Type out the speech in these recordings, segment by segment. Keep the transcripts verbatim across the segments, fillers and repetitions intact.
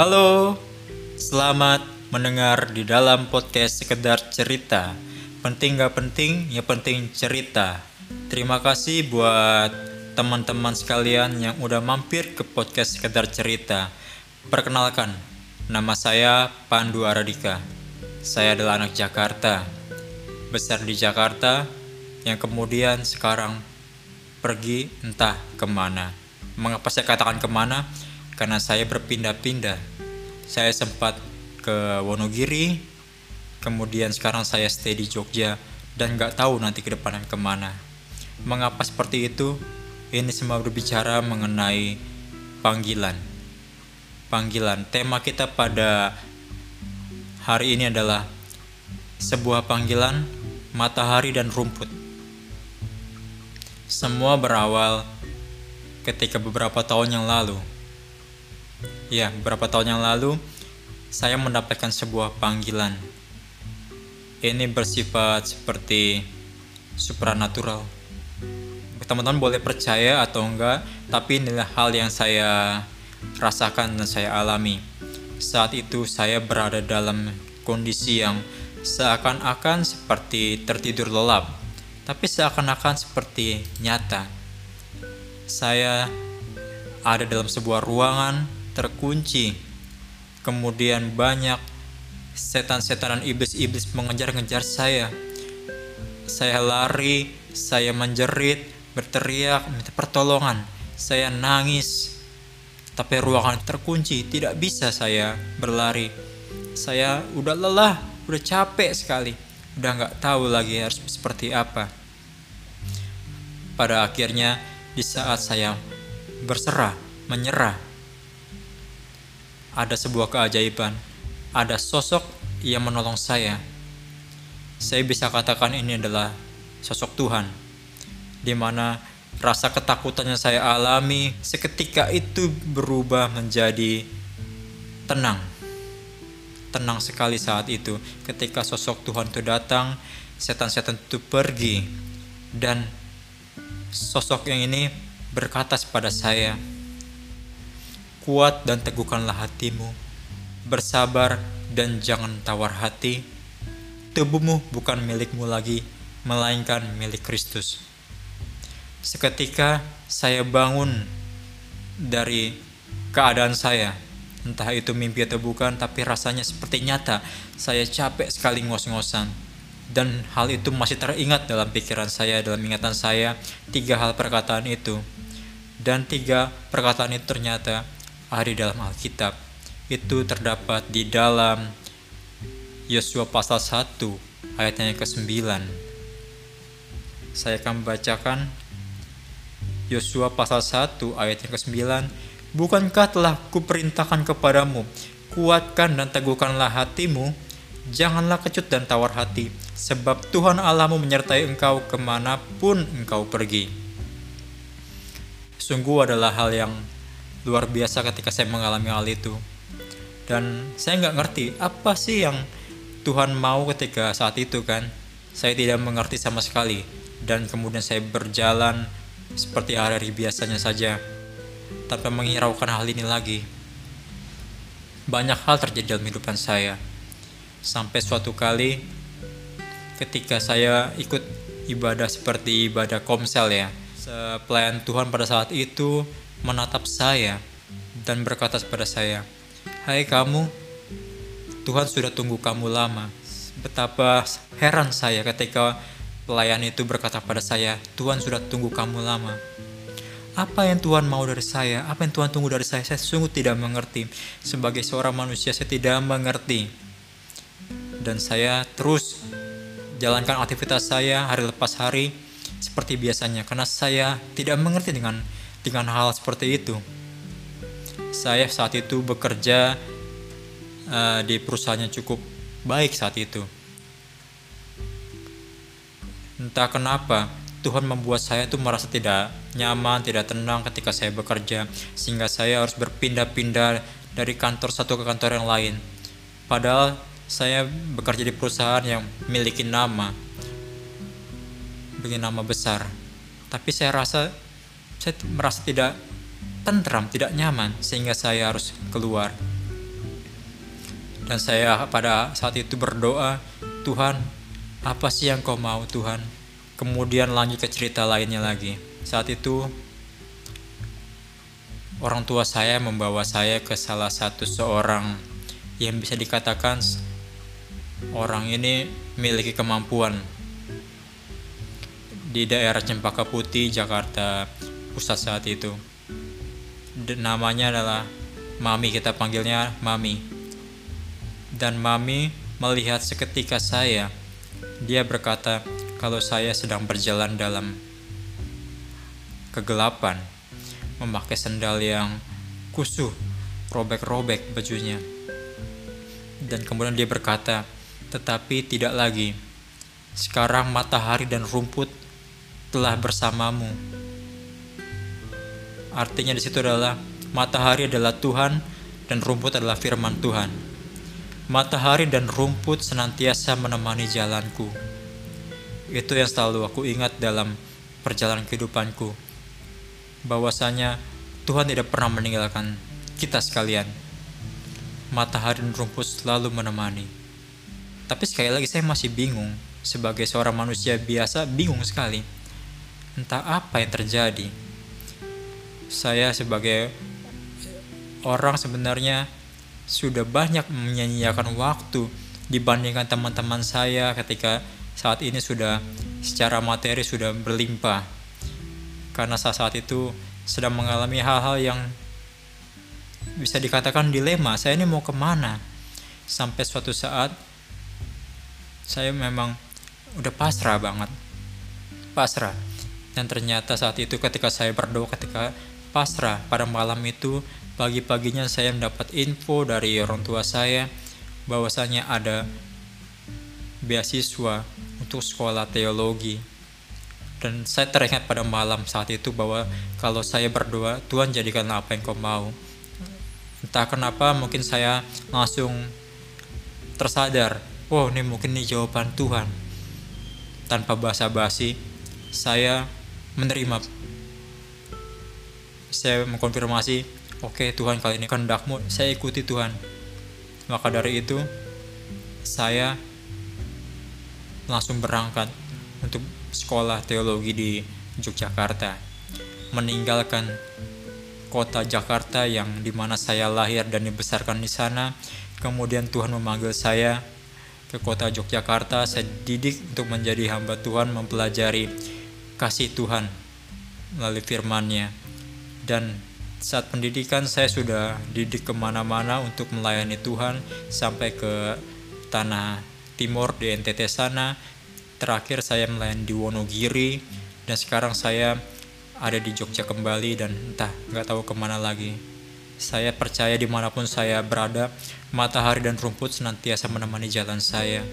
Halo, selamat mendengar di dalam podcast Sekedar Cerita. Penting gak penting, ya penting cerita. Terima kasih buat teman-teman sekalian yang udah mampir ke podcast Sekedar Cerita. Perkenalkan, nama saya Pandu Aradika. Saya adalah anak Jakarta, besar di Jakarta, yang kemudian sekarang pergi entah kemana. Mengapa saya katakan kemana? Karena saya berpindah-pindah. Saya sempat ke Wonogiri, kemudian sekarang saya stay di Jogja, dan gak tahu nanti ke depan kemana. Mengapa seperti itu? Ini semua berbicara mengenai panggilan. Panggilan. Tema kita pada hari ini adalah sebuah panggilan, matahari dan rumput. Semua berawal ketika beberapa tahun yang lalu. Ya, beberapa tahun yang lalu saya mendapatkan sebuah panggilan. Ini bersifat seperti supranatural. Teman-teman boleh percaya atau enggak, tapi inilah hal yang saya rasakan dan saya alami. Saat itu saya berada dalam kondisi yang seakan-akan seperti tertidur lelap, tapi seakan-akan seperti nyata. Saya ada dalam sebuah ruangan terkunci, kemudian banyak setan-setan dan iblis-iblis mengejar-ngejar saya. Saya lari, saya menjerit, berteriak, minta pertolongan, saya nangis, tapi ruangan terkunci, tidak bisa saya berlari. Saya udah lelah, udah capek sekali, udah nggak tahu lagi harus seperti apa. Pada akhirnya, di saat saya berserah, menyerah, ada sebuah keajaiban, ada sosok yang menolong saya. Saya bisa katakan ini adalah sosok Tuhan, di mana rasa ketakutan yang saya alami seketika itu berubah menjadi tenang. Tenang sekali saat itu, ketika sosok Tuhan itu datang, setan-setan itu pergi, dan sosok yang ini berkata kepada saya, "Kuat dan teguhkanlah hatimu, bersabar dan jangan tawar hati, tubuhmu bukan milikmu lagi, melainkan milik Kristus." Seketika saya bangun dari keadaan saya, entah itu mimpi atau bukan, tapi rasanya seperti nyata. Saya capek sekali ngos-ngosan, dan hal itu masih teringat dalam pikiran saya, dalam ingatan saya, tiga hal perkataan itu. Dan tiga perkataan itu ternyata ada dalam Alkitab. Itu terdapat di dalam Yosua pasal satu ayatnya ke sembilan. Saya akan bacakan Yosua pasal satu ayatnya ke sembilan. "Bukankah telah kuperintahkan kepadamu, kuatkan dan teguhkanlah hatimu, janganlah kecut dan tawar hati, sebab Tuhan Allahmu menyertai engkau kemanapun engkau pergi." Sungguh adalah hal yang luar biasa ketika saya mengalami hal itu, dan saya nggak ngerti apa sih yang Tuhan mau ketika saat itu kan. Saya tidak mengerti sama sekali, dan kemudian saya berjalan seperti hari-hari biasanya saja tanpa menghiraukan hal ini lagi. Banyak hal terjadi dalam kehidupan saya, sampai suatu kali ketika saya ikut ibadah seperti ibadah komsel ya, pelayan Tuhan pada saat itu menatap saya dan berkata kepada saya, "Hai kamu, Tuhan sudah tunggu kamu lama." Betapa heran saya ketika pelayan itu berkata kepada saya, "Tuhan sudah tunggu kamu lama." Apa yang Tuhan mau dari saya? Apa yang Tuhan tunggu dari saya? Saya sungguh tidak mengerti. Sebagai seorang manusia, saya tidak mengerti. Dan saya terus jalankan aktivitas saya hari lepas hari seperti biasanya, karena saya tidak mengerti dengan Dengan hal seperti itu. Saya saat itu bekerja uh, di perusahaan yang cukup baik saat itu. Entah kenapa Tuhan membuat saya itu merasa tidak nyaman, tidak tenang ketika saya bekerja, sehingga saya harus berpindah-pindah dari kantor satu ke kantor yang lain. Padahal saya bekerja di perusahaan yang memiliki nama, memiliki nama besar, tapi saya rasa saya merasa tidak tentram, tidak nyaman, sehingga saya harus keluar. Dan saya pada saat itu berdoa, Tuhan, apa sih yang kau mau, Tuhan? Kemudian lanjut ke cerita lainnya lagi. Saat itu orang tua saya membawa saya ke salah satu seorang yang bisa dikatakan orang ini memiliki kemampuan di daerah Cempaka Putih, Jakarta Pusat saat itu. Dan namanya adalah Mami, kita panggilnya Mami. Dan Mami melihat seketika saya. Dia berkata kalau saya sedang berjalan dalam kegelapan, memakai sendal yang kusuh, robek-robek bajunya. Dan kemudian dia berkata, tetapi tidak lagi. Sekarang matahari dan rumput telah bersamamu. Artinya di situ adalah matahari adalah Tuhan dan rumput adalah firman Tuhan. Matahari dan rumput senantiasa menemani jalanku. Itu yang selalu aku ingat dalam perjalanan kehidupanku. Bahwasanya Tuhan tidak pernah meninggalkan kita sekalian. Matahari dan rumput selalu menemani. Tapi sekali lagi saya masih bingung. Sebagai seorang manusia biasa, bingung sekali. Entah apa yang terjadi. Saya sebagai orang sebenarnya sudah banyak menyanyiakan waktu dibandingkan teman-teman saya ketika saat ini sudah secara materi sudah berlimpah, karena saya saat itu sedang mengalami hal-hal yang bisa dikatakan dilema. Saya ini mau kemana? Sampai suatu saat saya memang udah pasrah banget, pasrah. Dan ternyata saat itu ketika saya berdoa, ketika pasrah pada malam itu, pagi-paginya saya mendapat info dari orang tua saya bahwasanya ada beasiswa untuk sekolah teologi. Dan saya teringat pada malam saat itu bahwa kalau saya berdoa, Tuhan jadikanlah apa yang kau mau. Entah kenapa mungkin saya langsung tersadar, wow, ini mungkin ini jawaban Tuhan. Tanpa basa-basi saya menerima, saya mengkonfirmasi, oke Tuhan, kali ini kehendakmu, saya ikuti Tuhan. Maka dari itu saya langsung berangkat untuk sekolah teologi di Yogyakarta, meninggalkan kota Jakarta yang dimana saya lahir dan dibesarkan di sana. Kemudian Tuhan memanggil saya ke kota Yogyakarta. Saya didik untuk menjadi hamba Tuhan, mempelajari kasih Tuhan melalui firman-Nya. Dan saat pendidikan saya sudah didik kemana-mana untuk melayani Tuhan, sampai ke tanah timur di N T T sana. Terakhir saya melayani di Wonogiri, dan sekarang saya ada di Jogja kembali dan entah nggak tahu kemana lagi. Saya percaya dimanapun saya berada, matahari dan rumput senantiasa menemani jalan saya.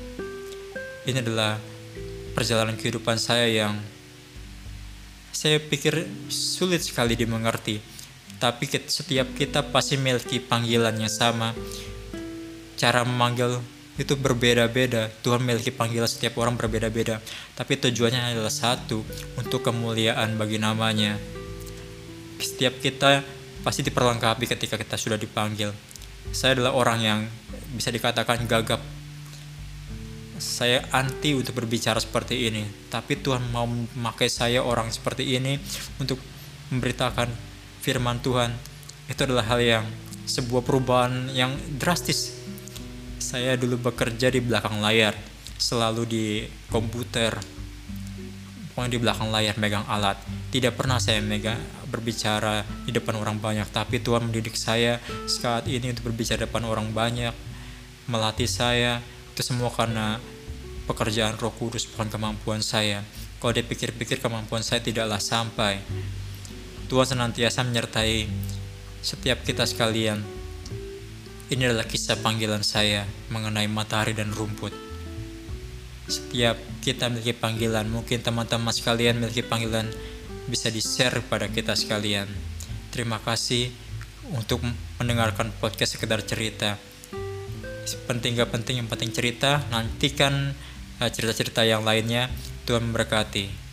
Ini adalah perjalanan kehidupan saya yang saya pikir sulit sekali dimengerti. Tapi setiap kita pasti memiliki panggilan yang sama. Cara memanggil itu berbeda-beda. Tuhan memiliki panggilan setiap orang berbeda-beda. Tapi tujuannya adalah satu, untuk kemuliaan bagi namanya. Setiap kita pasti diperlengkapi ketika kita sudah dipanggil. Saya adalah orang yang bisa dikatakan gagap. Saya anti untuk berbicara seperti ini. Tapi Tuhan mau memakai saya, orang seperti ini, untuk memberitakan firman Tuhan. Itu adalah hal yang sebuah perubahan yang drastis. Saya dulu bekerja di belakang layar, selalu di komputer, pokoknya di belakang layar megang alat. Tidak pernah saya megang berbicara di depan orang banyak, tapi Tuhan mendidik saya saat ini untuk berbicara di depan orang banyak, melatih saya. Itu semua karena pekerjaan Roh Kudus, bukan kemampuan saya. Kalau dipikir-pikir, kemampuan saya tidaklah sampai. Tuhan senantiasa menyertai setiap kita sekalian. Ini adalah kisah panggilan saya mengenai matahari dan rumput. Setiap kita memiliki panggilan. Mungkin teman-teman sekalian memiliki panggilan, bisa di-share kepada kita sekalian. Terima kasih untuk mendengarkan podcast Sekedar Cerita. Penting gak penting, yang penting cerita. Nantikan cerita-cerita yang lainnya. Tuhan memberkati.